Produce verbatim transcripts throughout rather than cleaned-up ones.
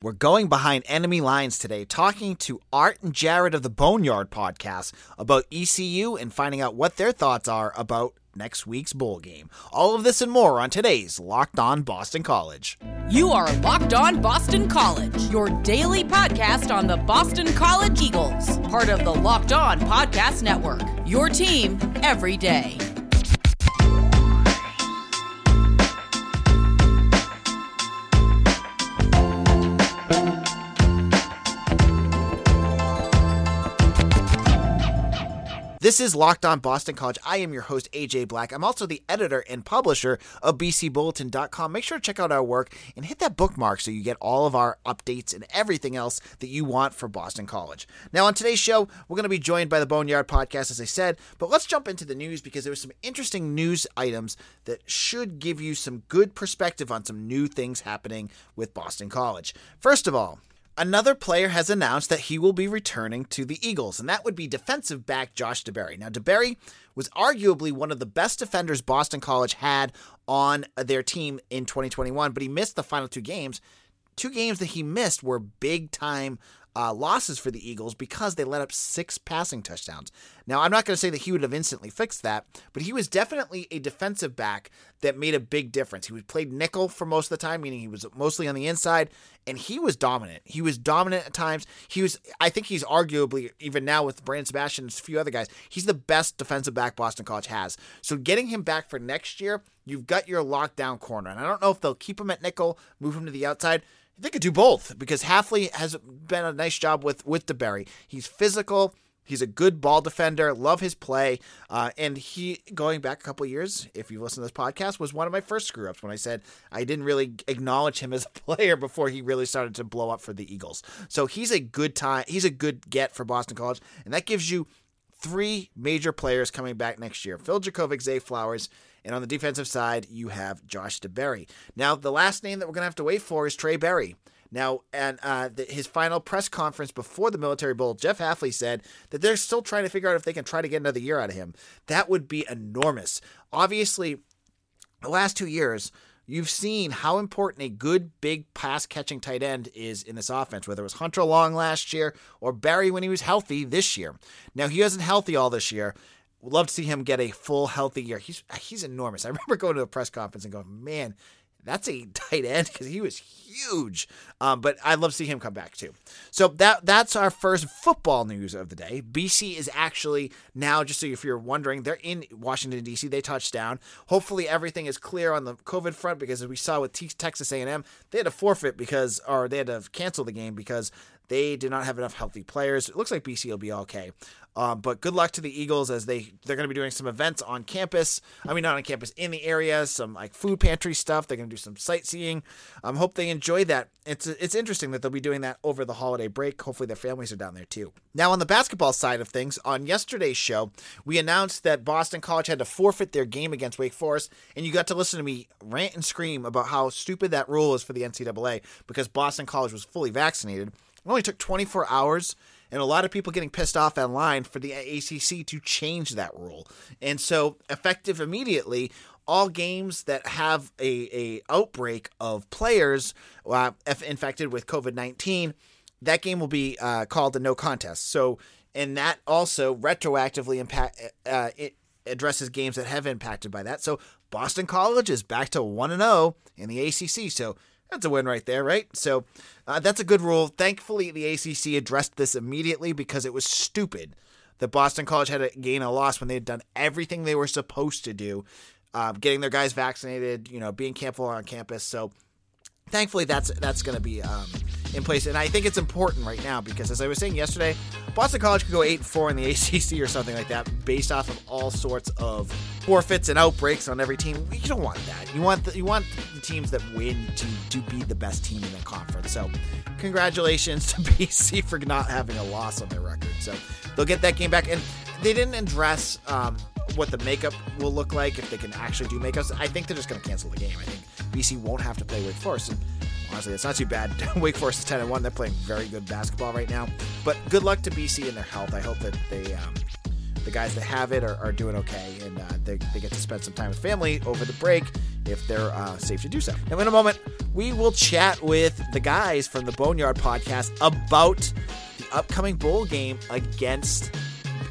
We're going behind enemy lines today, talking to Art and Jared of the Boneyard podcast about E C U and finding out what their thoughts are about next week's bowl game. All of this and more on today's Locked On Boston College. You are Locked On Boston College, your daily podcast on the Boston College Eagles, part of the Locked On Podcast Network, your team every day. This is Locked On Boston College. I am your host, A J Black. I'm also the editor and publisher of b c bulletin dot com. Make sure to check out our work and hit that bookmark so you get all of our updates and everything else that you want for Boston College. Now, on today's show, we're going to be joined by the Boneyard podcast, as I said, but let's jump into the news because there was some interesting news items that should give you some good perspective on some new things happening with Boston College. First of all, another player has announced that he will be returning to the Eagles, and that would be defensive back Josh DeBerry. Now, DeBerry was arguably one of the best defenders Boston College had on their team in twenty twenty-one, but he missed the final two games. Two games that he missed were big-time uh, losses for the Eagles because they let up six passing touchdowns. Now, I'm not going to say that he would have instantly fixed that, but he was definitely a defensive back that made a big difference. He played nickel for most of the time, meaning he was mostly on the inside, and he was dominant. He was dominant at times. He was, I think he's arguably, even now with Brandon Sebastian and a few other guys, he's the best defensive back Boston College has. So getting him back for next year, you've got your lockdown corner, and I don't know if they'll keep him at nickel, move him to the outside. They could do both because Hafley has been a nice job with, with DeBerry. He's physical. He's a good ball defender. Love his play. Uh, and he, going back a couple of years, if you listen to this podcast, was one of my first screw-ups when I said I didn't really acknowledge him as a player before he really started to blow up for the Eagles. So he's a good time. He's a good get for Boston College. And that gives you three major players coming back next year. Phil Jakovic, Zay Flowers, and on the defensive side, you have Josh DeBerry. Now, the last name that we're going to have to wait for is Trey Berry. Now, and uh, the, his final press conference before the Military Bowl, Jeff Hafley said that they're still trying to figure out if they can try to get another year out of him. That would be enormous. Obviously, the last two years, you've seen how important a good, big pass-catching tight end is in this offense, whether it was Hunter Long last year or Berry when he was healthy this year. Now, he wasn't healthy all this year. Would love to see him get a full, healthy year. He's he's enormous. I remember going to a press conference and going, man, that's a tight end because he was huge. Um, but I'd love to see him come back too. So that that's our first football news of the day. B C is actually now, just so if you're wondering, they're in Washington, D C. They touched down. Hopefully everything is clear on the COVID front because as we saw with Texas A and M, they had to forfeit because, or they had to cancel the game because they did not have enough healthy players. It looks like B C will be okay. Um, but good luck to the Eagles as they, they're going to be doing some events on campus. I mean, not on campus, in the area, some like food pantry stuff. They're going to do some sightseeing. I um, hope they enjoy that. It's it's interesting that they'll be doing that over the holiday break. Hopefully their families are down there too. Now on the basketball side of things, on yesterday's show, we announced that Boston College had to forfeit their game against Wake Forest. And you got to listen to me rant and scream about how stupid that rule is for the N C double A because Boston College was fully vaccinated. It only took twenty-four hours, and a lot of people getting pissed off online for the A C C to change that rule. And so, effective immediately, all games that have a, a outbreak of players uh, infected with covid nineteen, that game will be uh, called a no contest. So, and that also retroactively impact uh, it addresses games that have impacted by that. So, Boston College is back to one and oh in the A C C. So, that's a win right there, right? So uh, that's a good rule. Thankfully, the A C C addressed this immediately because it was stupid that Boston College had to gain a loss when they had done everything they were supposed to do, uh, getting their guys vaccinated, you know, being careful on campus. So thankfully, that's that's going to be um, in place. And I think it's important right now because, as I was saying yesterday, Boston College could go eight and four in the A C C or something like that based off of all sorts of forfeits and outbreaks on every team. You don't want that. You want the, you want the teams that win to, to be the best team in the conference. So congratulations to B C for not having a loss on their record. So they'll get that game back. And they didn't address um, what the makeup will look like if they can actually do makeups. I think they're just going to cancel the game. I think B C won't have to play Wake Forest. And honestly, it's not too bad. Wake Forest is ten and one. They're playing very good basketball right now. But good luck to B C and their health. I hope that they... Um, The guys that have it are, are doing okay, and uh, they, they get to spend some time with family over the break if they're uh, safe to do so. Now, in a moment, we will chat with the guys from the Boneyard podcast about the upcoming bowl game against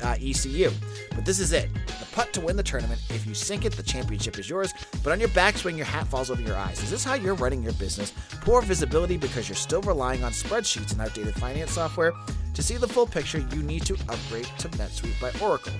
uh, E C U. But this is it. The putt to win the tournament. If you sink it, the championship is yours. But on your backswing, your hat falls over your eyes. Is this how you're running your business? Poor visibility because you're still relying on spreadsheets and outdated finance software? To see the full picture, you need to upgrade to NetSuite by Oracle.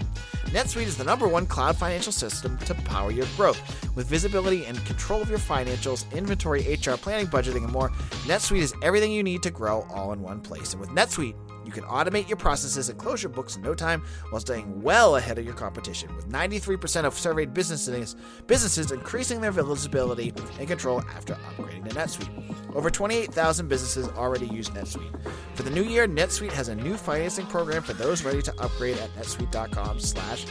NetSuite is the number one cloud financial system to power your growth. With visibility and control of your financials, inventory, H R, planning, budgeting, and more, NetSuite is everything you need to grow all in one place. And with NetSuite, you can automate your processes and close your books in no time while staying well ahead of your competition. With ninety-three percent of surveyed businesses businesses increasing their visibility and control after upgrading to NetSuite. Over twenty-eight thousand businesses already use NetSuite. For the new year, NetSuite has a new financing program for those ready to upgrade at netsuite.com slash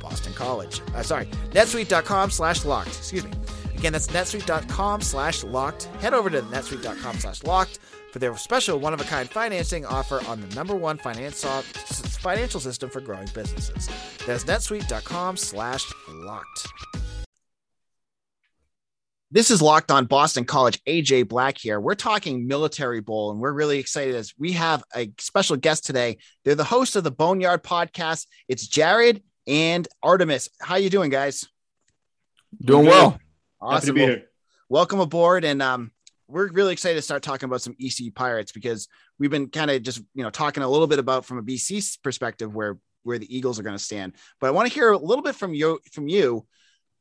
Boston College. Uh, sorry, netsuite.com slash locked. Excuse me. Again, that's netsuite.com slash locked. Head over to netsuite.com slash locked. for their special one-of-a-kind financing offer on the number one finance financial system for growing businesses. That's netsuite.com slash locked. This is Locked On Boston College. A J Black here. We're talking Military Bowl, and we're really excited as we have a special guest today. They're the host of the Boneyard podcast. It's Jared and Artemis. How you doing, guys? Doing well. Awesome. Happy to be here. Welcome aboard, and um, we're really excited to start talking about some E C U Pirates because we've been kind of just, you know, talking a little bit about from a B C perspective where, where the Eagles are going to stand. But I want to hear a little bit from you, from you,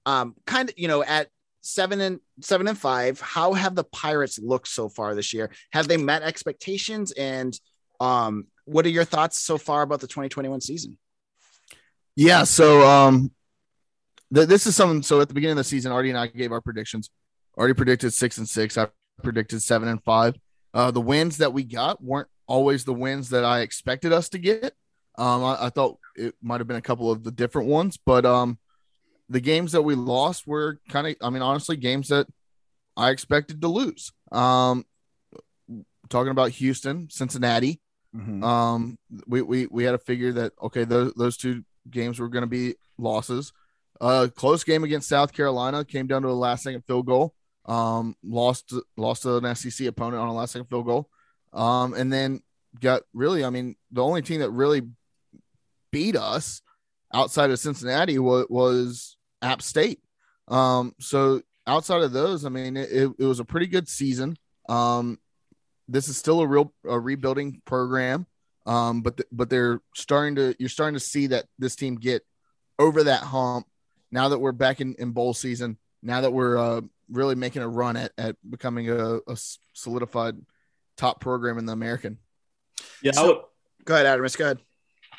um, kind of, you know, at seven and seven and five, how have the Pirates looked so far this year? Have they met expectations? And um, what are your thoughts so far about the twenty twenty-one season? Yeah. So um, th- this is something. So at the beginning of the season, Artie and I gave our predictions. Artie predicted six and six. I predicted seven and five. Uh, the wins that we got weren't always the wins that I expected us to get. Um, I, I thought it might have been a couple of the different ones, but um, the games that we lost were kind of, I mean, honestly, games that I expected to lose. Um, talking about Houston, Cincinnati, mm-hmm. um, we, we we had a figure that okay, those those two games were going to be losses. A uh, close game against South Carolina came down to a last second field goal. Um, lost, lost to an S E C opponent on a last second field goal. Um, and then got really, I mean, the only team that really beat us outside of Cincinnati was, was App State. Um, so outside of those, I mean, it, it, it was a pretty good season. Um, this is still a real, a rebuilding program. Um, but, th- but they're starting to, you're starting to see that this team get over that hump now that we're back in, in bowl season, now that we're, uh, really making a run at, at becoming a, a solidified top program in the American. Yeah. So, I would, go ahead, Artemis. Go ahead.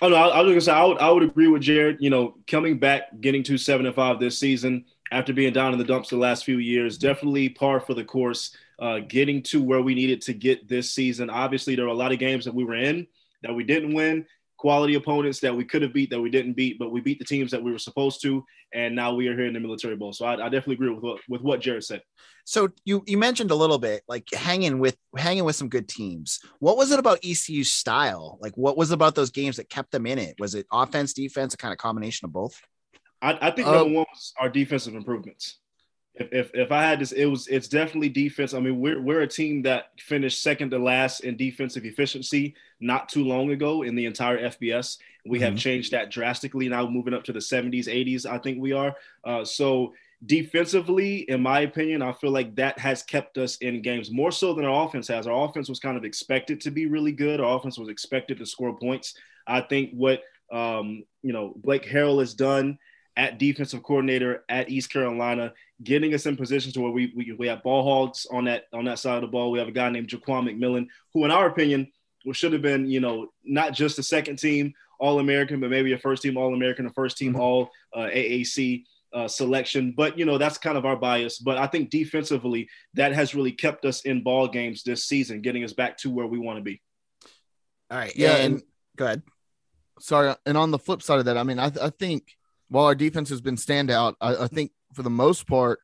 Oh, no, I, I was going to say, I would, I would agree with Jared, you know, coming back, getting to seven and five this season after being down in the dumps the last few years, definitely par for the course, uh, getting to where we needed to get this season. Obviously there were a lot of games that we were in that we didn't win, quality opponents that we could have beat that we didn't beat, but we beat the teams that we were supposed to, and now we are here in the Military Bowl. So I, I definitely agree with what, with what Jared said. So you you mentioned a little bit like hanging with hanging with some good teams. What was it about E C U's style? Like what was it about those games that kept them in it? Was it offense, defense, a kind of combination of both? I, I think um, number one was our defensive improvements. If, if if I had this, it was it's definitely defense. I mean, we're we're a team that finished second to last in defensive efficiency not too long ago in the entire F B S. We mm-hmm. have changed that drastically now, moving up to the seventies, eighties. I think we are. Uh, so defensively, in my opinion, I feel like that has kept us in games more so than our offense has. Our offense was kind of expected to be really good. Our offense was expected to score points. I think what um, you know Blake Harrell has done at defensive coordinator at East Carolina, getting us in positions where we, we we have ball hogs on that on that side of the ball. We have a guy named Jaquan McMillan, who in our opinion should have been, you know, not just a second team All-American, but maybe a first team All-American, a first team All uh, A A C uh, selection. But, you know, that's kind of our bias. But I think defensively that has really kept us in ball games this season, getting us back to where we want to be. All right. Yeah. And, and go ahead. Sorry. And on the flip side of that, I mean, I, I think, while our defense has been standout, I, I think for the most part,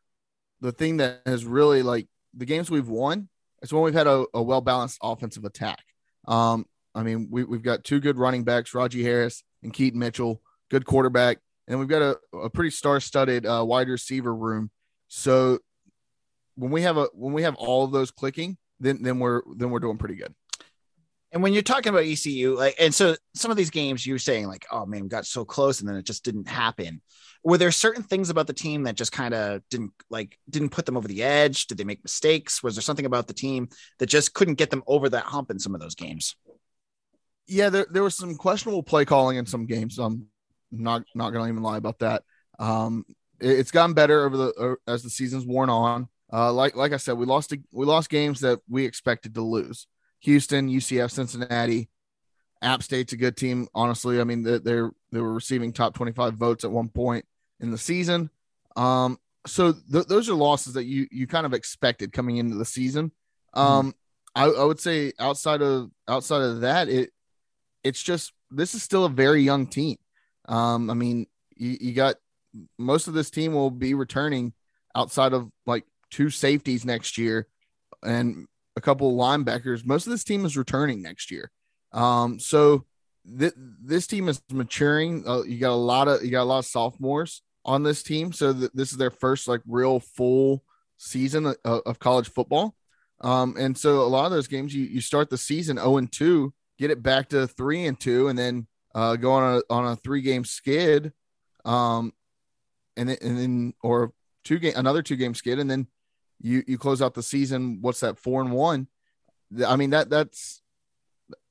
the thing that has really like the games we've won is when we've had a, a well-balanced offensive attack. Um, I mean, we, we've got two good running backs, Raji Harris and Keaton Mitchell, good quarterback. And we've got a, a pretty star-studded uh, wide receiver room So when we have a when we have all of those clicking, then then we're then we're doing pretty good. And when you're talking about E C U, like, and so some of these games you're saying like, oh man, we got so close and then it just didn't happen. Were there certain things about the team that just kind of didn't like, didn't put them over the edge? Did they make mistakes? Was there something about the team that just couldn't get them over that hump in some of those games? Yeah, there, there was some questionable play calling in some games. I'm not, not going to even lie about that. Um, it, it's gotten better over the, uh, as the season's worn on. Uh, like, like I said, we lost, we lost games that we expected to lose. Houston, U C F, Cincinnati, App State's a good team. Honestly, I mean, they're, they were receiving top twenty-five votes at one point in the season. Um, so th- those are losses that you, you kind of expected coming into the season. Um, mm-hmm. I, I would say outside of, outside of that, it, it's just, this is still a very young team. Um, I mean, you, you got most of this team will be returning outside of like two safeties next year and a couple of linebackers. Most of this team is returning next year. Um, so th- this team is maturing. Uh, you got a lot of, you got a lot of sophomores on this team. So th- this is their first like real full season of, of college football. Um, and so a lot of those games you, you start the season oh and two, get it back to three and two, and then uh, go on a, on a three game skid. Um, and then, and then, or two game, another two game skid. And then, You you close out the season. What's that? Four and one. I mean that that's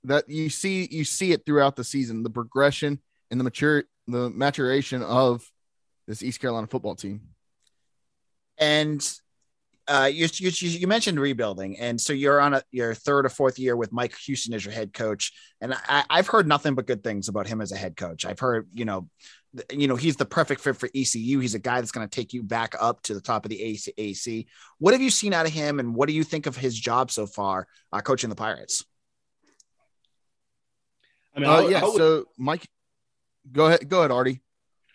that you see you see it throughout the season, the progression and the mature the maturation of this East Carolina football team. And uh, you, you you mentioned rebuilding, and so you're on a, your third or fourth year with Mike Houston as your head coach. And I, I've heard nothing but good things about him as a head coach. I've heard you know. You know, he's the perfect fit for E C U. He's a guy that's going to take you back up to the top of the A C C. What have you seen out of him, and what do you think of his job so far uh, coaching the Pirates? I mean, uh, I would, yeah. I would, so, Mike, go ahead. Go ahead, Artie.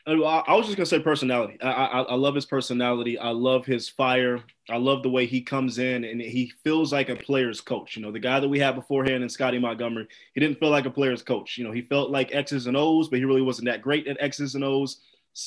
I, I was just going to say personality. I, I, I love his personality. I love his fire. I love the way he comes in, and he feels like a player's coach. You know, the guy that we had beforehand in Scotty Montgomery, he didn't feel like a player's coach. You know, he felt like X's and O's, but he really wasn't that great at X's and O's.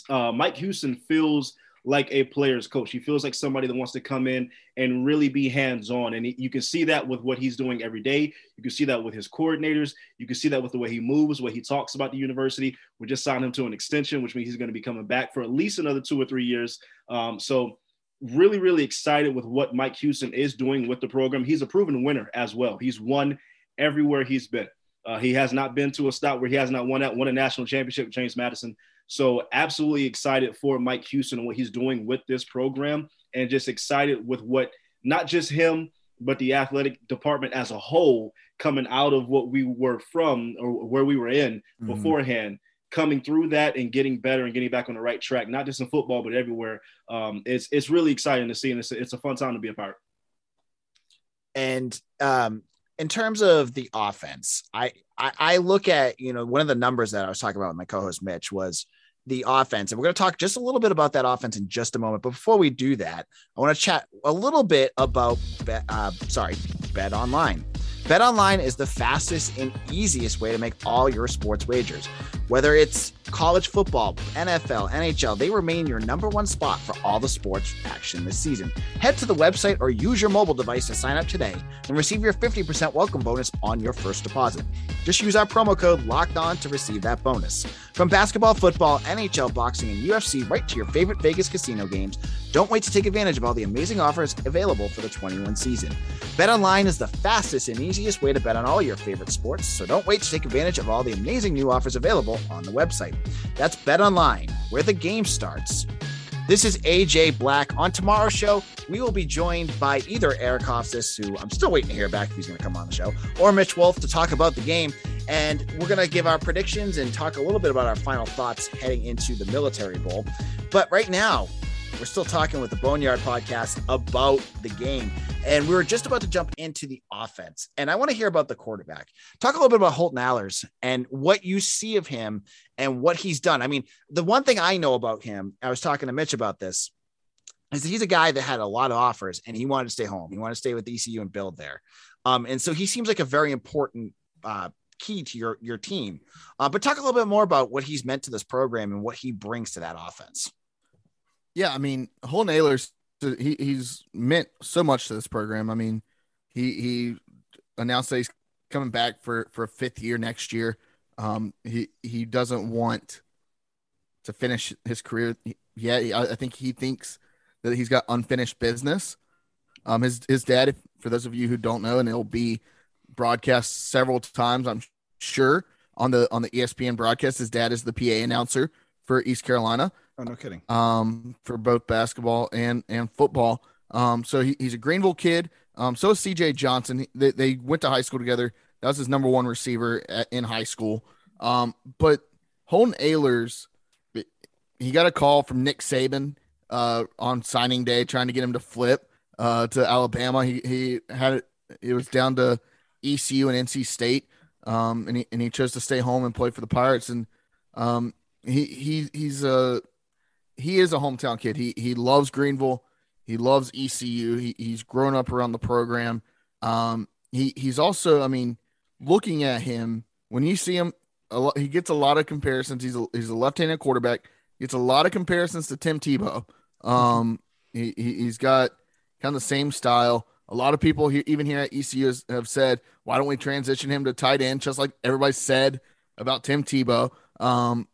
Uh, Mike Houston feels like a player's coach. He feels like somebody that wants to come in and really be hands-on. And you can see that with what he's doing every day. You can see that with his coordinators. You can see that with the way he moves, what he talks about the university. We just signed him to an extension, which means he's going to be coming back for at least another two or three years. Um, so really, really excited with what Mike Houston is doing with the program. He's a proven winner as well. He's won everywhere he's been. Uh, he has not been to a stop where he has not won at won a national championship with James Madison. So absolutely excited for Mike Houston and what he's doing with this program, and just excited with what not just him, but the athletic department as a whole coming out of what we were from or where we were in mm-hmm. beforehand, coming through that and getting better and getting back on the right track, not just in football, but everywhere. Um, it's it's really exciting to see, and it's a, it's a fun time to be a Pirate. And um, in terms of the offense, I, I, I look at, you know, one of the numbers that I was talking about with my co-host Mitch was the offense. And we're going to talk just a little bit about that offense in just a moment. But before we do that, I want to chat a little bit about, uh, sorry, Bet Online. Bet Online is the fastest and easiest way to make all your sports wagers. Whether it's college football, N F L, N H L, they remain your number one spot for all the sports action this season. Head to the website or use your mobile device to sign up today and receive your fifty percent welcome bonus on your first deposit. Just use our promo code LOCKEDON to receive that bonus. From basketball, football, N H L, boxing, and U F C right to your favorite Vegas casino games, don't wait to take advantage of all the amazing offers available for the twenty-one season. BetOnline is the fastest and easiest way to bet on all your favorite sports, so don't wait to take advantage of all the amazing new offers available on the website. That's BetOnline, where the game starts. This is A J Black. On tomorrow's show, we will be joined by either Eric Hofstas, who I'm still waiting to hear back if he's going to come on the show, or Mitch Wolf to talk about the game. And we're going to give our predictions and talk a little bit about our final thoughts heading into the Military Bowl. But right now, we're still talking with the Boneyard podcast about the game. And we were just about to jump into the offense. And I want to hear about the quarterback. Talk a little bit about Holton Ahlers and what you see of him and what he's done. I mean, the one thing I know about him, I was talking to Mitch about this, is that he's a guy that had a lot of offers and he wanted to stay home. He wanted to stay with E C U and build there. Um, and so he seems like a very important uh, key to your, your team. Uh, but talk a little bit more about what he's meant to this program and what he brings to that offense. Yeah, I mean, Holton Ahlers to, he, he's meant so much to this program. I mean, he he announced that he's coming back for, for a fifth year next year. Um, he, he doesn't want to finish his career. Yeah, I, I think he thinks that he's got unfinished business. Um, his his dad, if, for those of you who don't know, and it'll be broadcast several times, I'm sure, on the on the E S P N broadcast. His dad is the P A announcer for East Carolina. Oh, no kidding. Um, for both basketball and and football. Um, so he, he's a Greenville kid. Um, so is C J Johnson. They, they went to high school together. That was his number one receiver at, in high school. Um, but Holton Ahlers, he got a call from Nick Saban uh, on signing day, trying to get him to flip uh, to Alabama. He he had it. It was down to E C U and N C State, um, and he and he chose to stay home and play for the Pirates. And um, he he he's a he is a hometown kid. He he loves Greenville. He loves E C U. He he's grown up around the program. Um, he he's also, I mean, looking at him, when you see him, a lot, he gets a lot of comparisons. He's a, he's a left-handed quarterback. Gets a lot of comparisons to Tim Tebow. Um, he he's got kind of the same style. A lot of people here, even here at E C U, have said, "Why don't we transition him to tight end?" Just like everybody said about Tim Tebow. Um,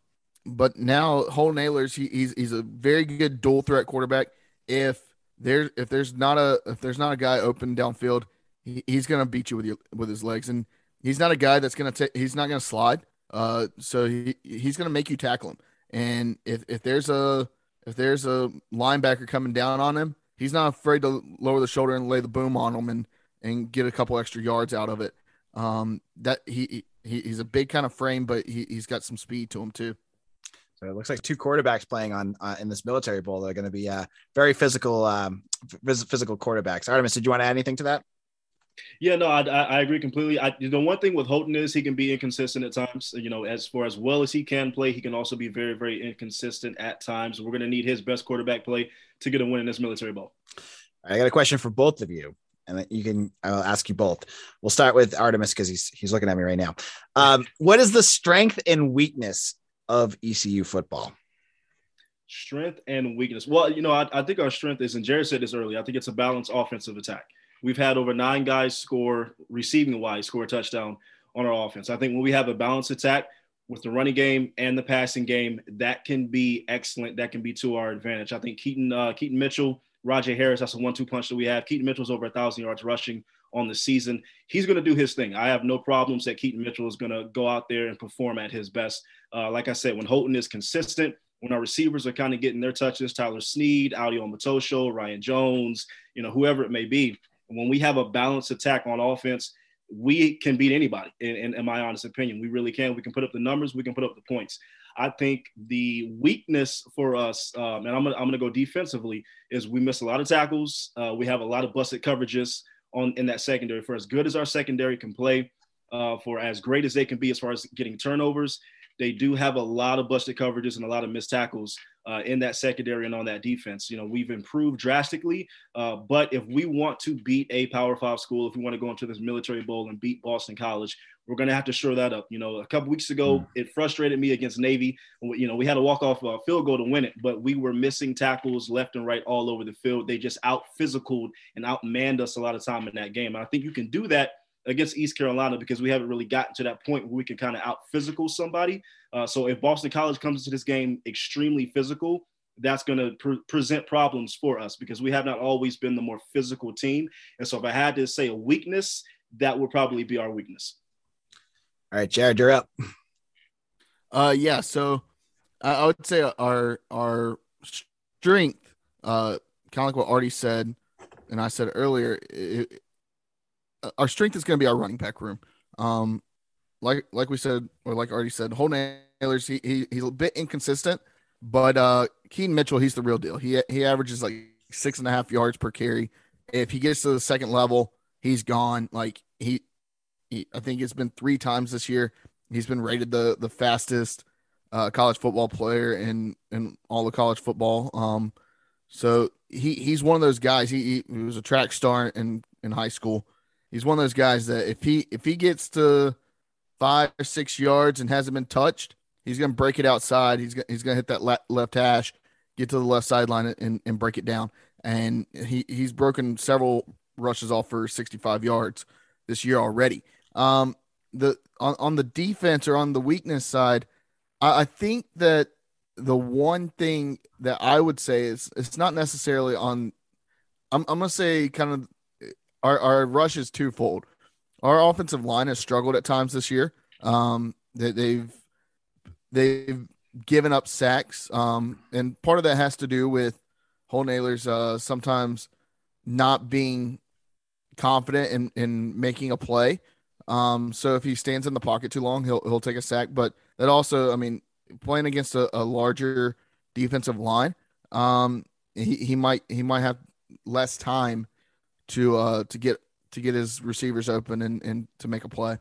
but now Holton Ahlers, he, he's he's a very good dual threat quarterback. If There, if there's not a if there's not a guy open downfield, he, he's gonna beat you with your, with his legs, and he's not a guy that's gonna take. He's not gonna slide. Uh, so he he's gonna make you tackle him. And if, if there's a if there's a linebacker coming down on him, he's not afraid to lower the shoulder and lay the boom on him and, and get a couple extra yards out of it. Um, that he, he he's a big kind of frame, but he he's got some speed to him too. So it looks like two quarterbacks playing on uh, in this Military Bowl. They're going to be uh, very physical, um, phys- physical quarterbacks. Artemis, did you want to add anything to that? Yeah, no, I, I agree completely. I, the one thing with Holton is he can be inconsistent at times. You know, as far as well as he can play, he can also be very, very inconsistent at times. We're going to need his best quarterback play to get a win in this Military Bowl. I got a question for both of you, and you can I'll ask you both. We'll start with Artemis because he's he's looking at me right now. Um, what is the strength and weakness of E C U football? Strength and weakness. Well, you know, I, I think our strength is, and Jared said this earlier, I think it's a balanced offensive attack. We've had over nine guys score, receiving wise, score a touchdown on our offense. I think when we have a balanced attack with the running game and the passing game, that can be excellent. That can be to our advantage. I think Keaton, uh, Keaton Mitchell, Rajay Harris, that's a one two punch that we have. Keaton Mitchell's over one thousand yards rushing on the season. He's going to do his thing. I have no problems that Keaton Mitchell is going to go out there and perform at his best. Uh, like I said, when Holton is consistent, when our receivers are kind of getting their touches, Tyler Snead, Audio Matosho, Ryan Jones, you know, whoever it may be, when we have a balanced attack on offense, we can beat anybody, in, in, in my honest opinion. We really can. We can put up the numbers. We can put up the points. I think the weakness for us, um, and I'm going to I'm going to go defensively, is we miss a lot of tackles. Uh, we have a lot of busted coverages on in that secondary. For as good as our secondary can play, uh, for as great as they can be as far as getting turnovers, they do have a lot of busted coverages and a lot of missed tackles uh, in that secondary and on that defense. You know, we've improved drastically, uh, but if we want to beat a Power Five school, if we want to go into this Military Bowl and beat Boston College, we're going to have to shore that up. You know, a couple weeks ago, mm. it frustrated me against Navy. You know, we had a walk-off uh, field goal to win it, but we were missing tackles left and right all over the field. They just out-physicaled and out-manned us a lot of time in that game. And I think you can do that against East Carolina because we haven't really gotten to that point where we can kind of out-physical somebody. Uh, so if Boston College comes into this game extremely physical, that's going to pre- present problems for us because we have not always been the more physical team. And so if I had to say a weakness, that would probably be our weakness. All right, Jared, you're up. Uh, yeah, so I would say our our strength, uh, kind of like what Artie said and I said earlier, it, our strength is going to be our running back room. Um, like like we said, or like Artie said, Holton Ahlers, he, he he's a bit inconsistent, but uh, Keaton Mitchell, he's the real deal. He he averages like six and a half yards per carry. If he gets to the second level, he's gone. Like he, he I think it's been three times this year he's been rated the the fastest uh, college football player in in all of college football. Um, so he he's one of those guys. He he was a track star in in high school. He's one of those guys that if he if he gets to five or six yards and hasn't been touched, he's going to break it outside. He's going he's going to hit that left hash, get to the left sideline, and, and break it down. and he, he's broken several rushes off for sixty-five yards this year already. Um, the on, on the defense or on the weakness side, I, I think that the one thing that I would say is it's not necessarily on – I'm going to say kind of our, our rush is twofold. Our offensive line has struggled at times this year. Um, they, they've they've given up sacks, um, and part of that has to do with Holton Ahlers uh, sometimes not being confident in, in making a play. Um, so if he stands in the pocket too long, he'll he'll take a sack. But that also, I mean, playing against a, a larger defensive line, um, he, he might he might have less time to uh, to get to get his receivers open and, and to make a play.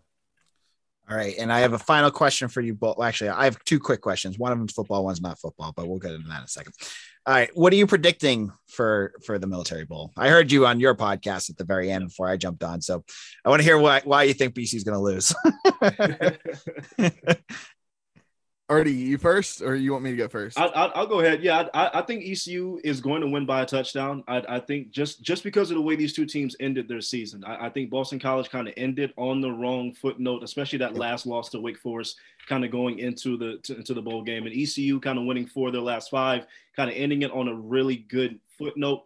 All right. And I have a final question for you both. Well, actually, I have two quick questions. One of them's football, one's not football, but we'll get into that in a second. All right. What are you predicting for, for the Military Bowl? I heard you on your podcast at the very end before I jumped on. So I want to hear why, why you think B C is going to lose. Artie, you first, or you want me to go first? I, I, I'll go ahead. Yeah. I, I think E C U is going to win by a touchdown. I, I think just, just because of the way these two teams ended their season, I, I think Boston College kind of ended on the wrong footnote, especially that last loss to Wake Forest, kind of going into the, to, into the bowl game, and E C U kind of winning four of their last five, kind of ending it on a really good footnote.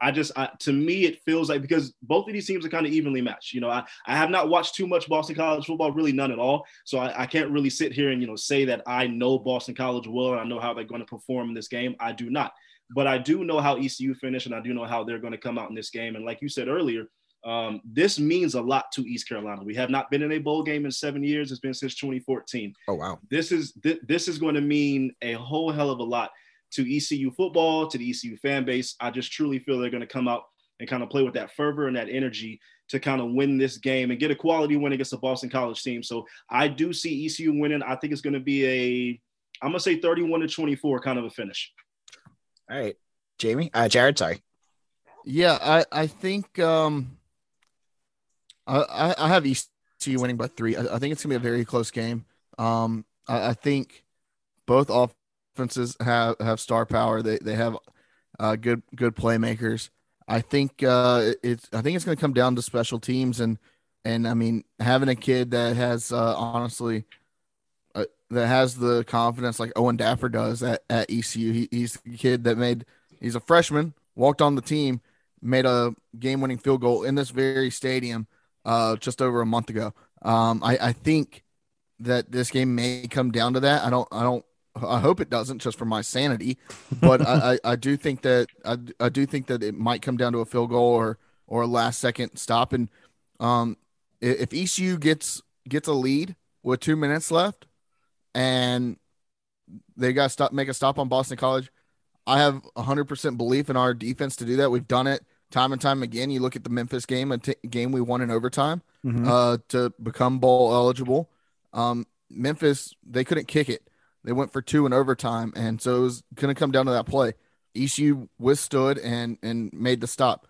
I just, I, to me, it feels like because both of these teams are kind of evenly matched. You know, I, I have not watched too much Boston College football, really none at all. So I, I can't really sit here and, you know, say that I know Boston College well and I know how they're going to perform in this game. I do not. But I do know how E C U finished, and I do know how they're going to come out in this game. And like you said earlier, um, this means a lot to East Carolina. We have not been in a bowl game in seven years. It's been since twenty fourteen. Oh, wow. This is th- this is going to mean a whole hell of a lot to E C U football, to the E C U fan base. I just truly feel they're going to come out and kind of play with that fervor and that energy to kind of win this game and get a quality win against the Boston College team. So I do see E C U winning. I think it's going to be a, I'm going to say thirty-one to twenty-four kind of a finish. All right, Jamie, uh, Jared, sorry. Yeah, I, I think um, I, I have E C U winning by three. I, I think it's going to be a very close game. Um, I, I think both off, offenses have, have star power. They they have uh, good good playmakers. I think uh, it's I think it's going to come down to special teams and and I mean having a kid that has uh, honestly uh, that has the confidence like Owen Daffer does at, at E C U. He, he's the kid that made he's a freshman walked on the team, made a game winning field goal in this very stadium uh, just over a month ago. Um, I I think that this game may come down to that. I don't I don't. I hope it doesn't, just for my sanity, but I, I, I do think that I, I do think that it might come down to a field goal or or a last second stop. And um, if E C U gets gets a lead with two minutes left, and they got to stop make a stop on Boston College, I have a hundred percent belief in our defense to do that. We've done it time and time again. You look at the Memphis game, a t- game we won in overtime mm-hmm. uh, to become bowl eligible. Um, Memphis, they couldn't kick it. They went for two in overtime, and so it was going to come down to that play. E C U withstood and and made the stop.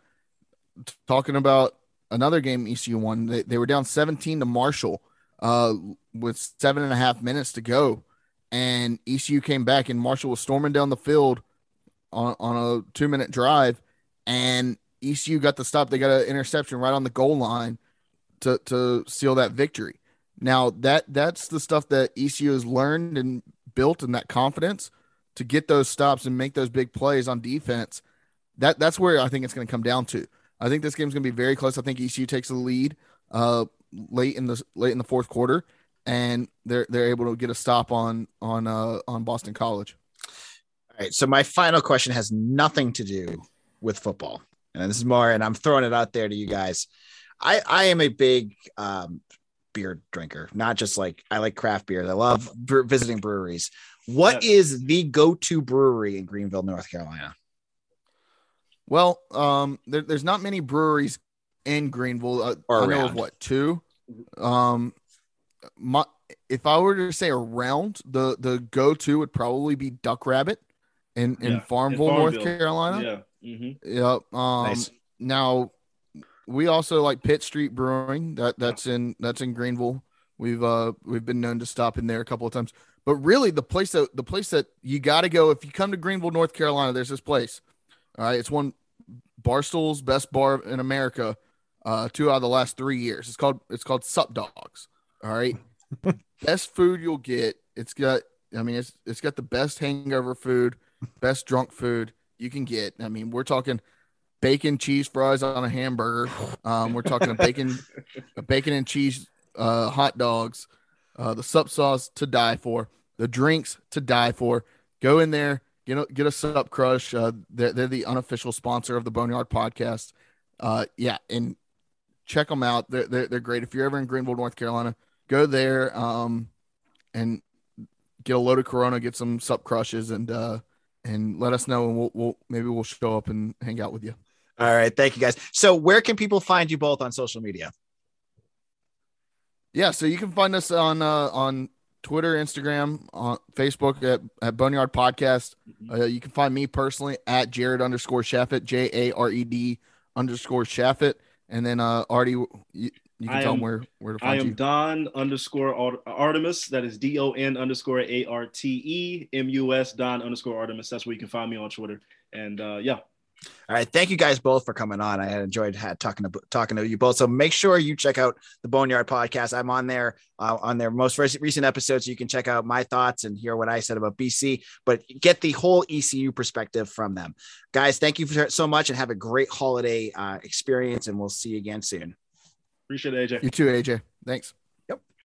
Talking about another game E C U won, they, they were down seventeen to Marshall uh, with seven and a half minutes to go, and E C U came back, and Marshall was storming down the field on, on a two-minute drive, and E C U got the stop. They got an interception right on the goal line to, to seal that victory. Now, that that's the stuff that E C U has learned and built in that confidence to get those stops and make those big plays on defense. That that's where I think it's going to come down to. I think this game's going to be very close. I think E C U takes the lead uh, late in the late in the fourth quarter, and they're they're able to get a stop on on uh, on Boston College. All right. So my final question has nothing to do with football, and this is more. And I'm throwing it out there to you guys. I I am a big um, beer drinker, not just like I like craft beer. I love bre- visiting breweries. What is the go-to brewery in Greenville, North Carolina? Well, um, there, there's not many breweries in Greenville. Uh, I know of what two. Um, my if I were to say around, the the go-to would probably be Duck Rabbit in in, yeah, Farmville, in Farmville, North Carolina. Yeah. Mm-hmm. Yep. Um, nice. Now, we also like Pitt Street Brewing. That that's in that's in Greenville. We've uh we've been known to stop in there a couple of times. But really, the place that the place that you got to go if you come to Greenville, North Carolina, there's this place. All right, it's one Barstool's best bar in America, uh, two out of the last three years. It's called it's called Sup Dogs. All right, best food you'll get. It's got I mean it's it's got the best hangover food, best drunk food you can get. I mean, we're talking bacon, cheese, fries on a hamburger. Um, we're talking a bacon, a bacon and cheese uh, hot dogs. Uh, the sup sauce to die for. The drinks to die for. Go in there, get a, get a Sup Crush. Uh, they're, they're the unofficial sponsor of the Boneyard podcast. Uh, yeah, and check them out. They're, they're, they're great. If you're ever in Greenville, North Carolina, go there um, and get a load of Corona, get some Sup Crushes, and uh, and let us know, and we'll, we'll maybe we'll show up and hang out with you. All right, thank you guys. So where can people find you both on social media? Yeah, so you can find us on uh, on Twitter, Instagram, on Facebook at, at Boneyard Podcast. Uh, you can find me personally at Jared underscore Shaffet, J A R E D underscore Shaffet, and then uh, Artie, you, you can I tell am, them where, where to find you. I am you. Don underscore Artemis. That is D O N underscore A R T E M U S. Don underscore Artemis. That's where you can find me on Twitter. And uh, yeah. All right. Thank you guys both for coming on. I had enjoyed had, talking to talking to you both. So make sure you check out the Boneyard podcast. I'm on there uh, on their most recent episode. So you can check out my thoughts and hear what I said about B C, but get the whole E C U perspective from them. Guys, thank you for, so much, and have a great holiday uh, experience. And we'll see you again soon. Appreciate it, A J. You too, A J. Thanks.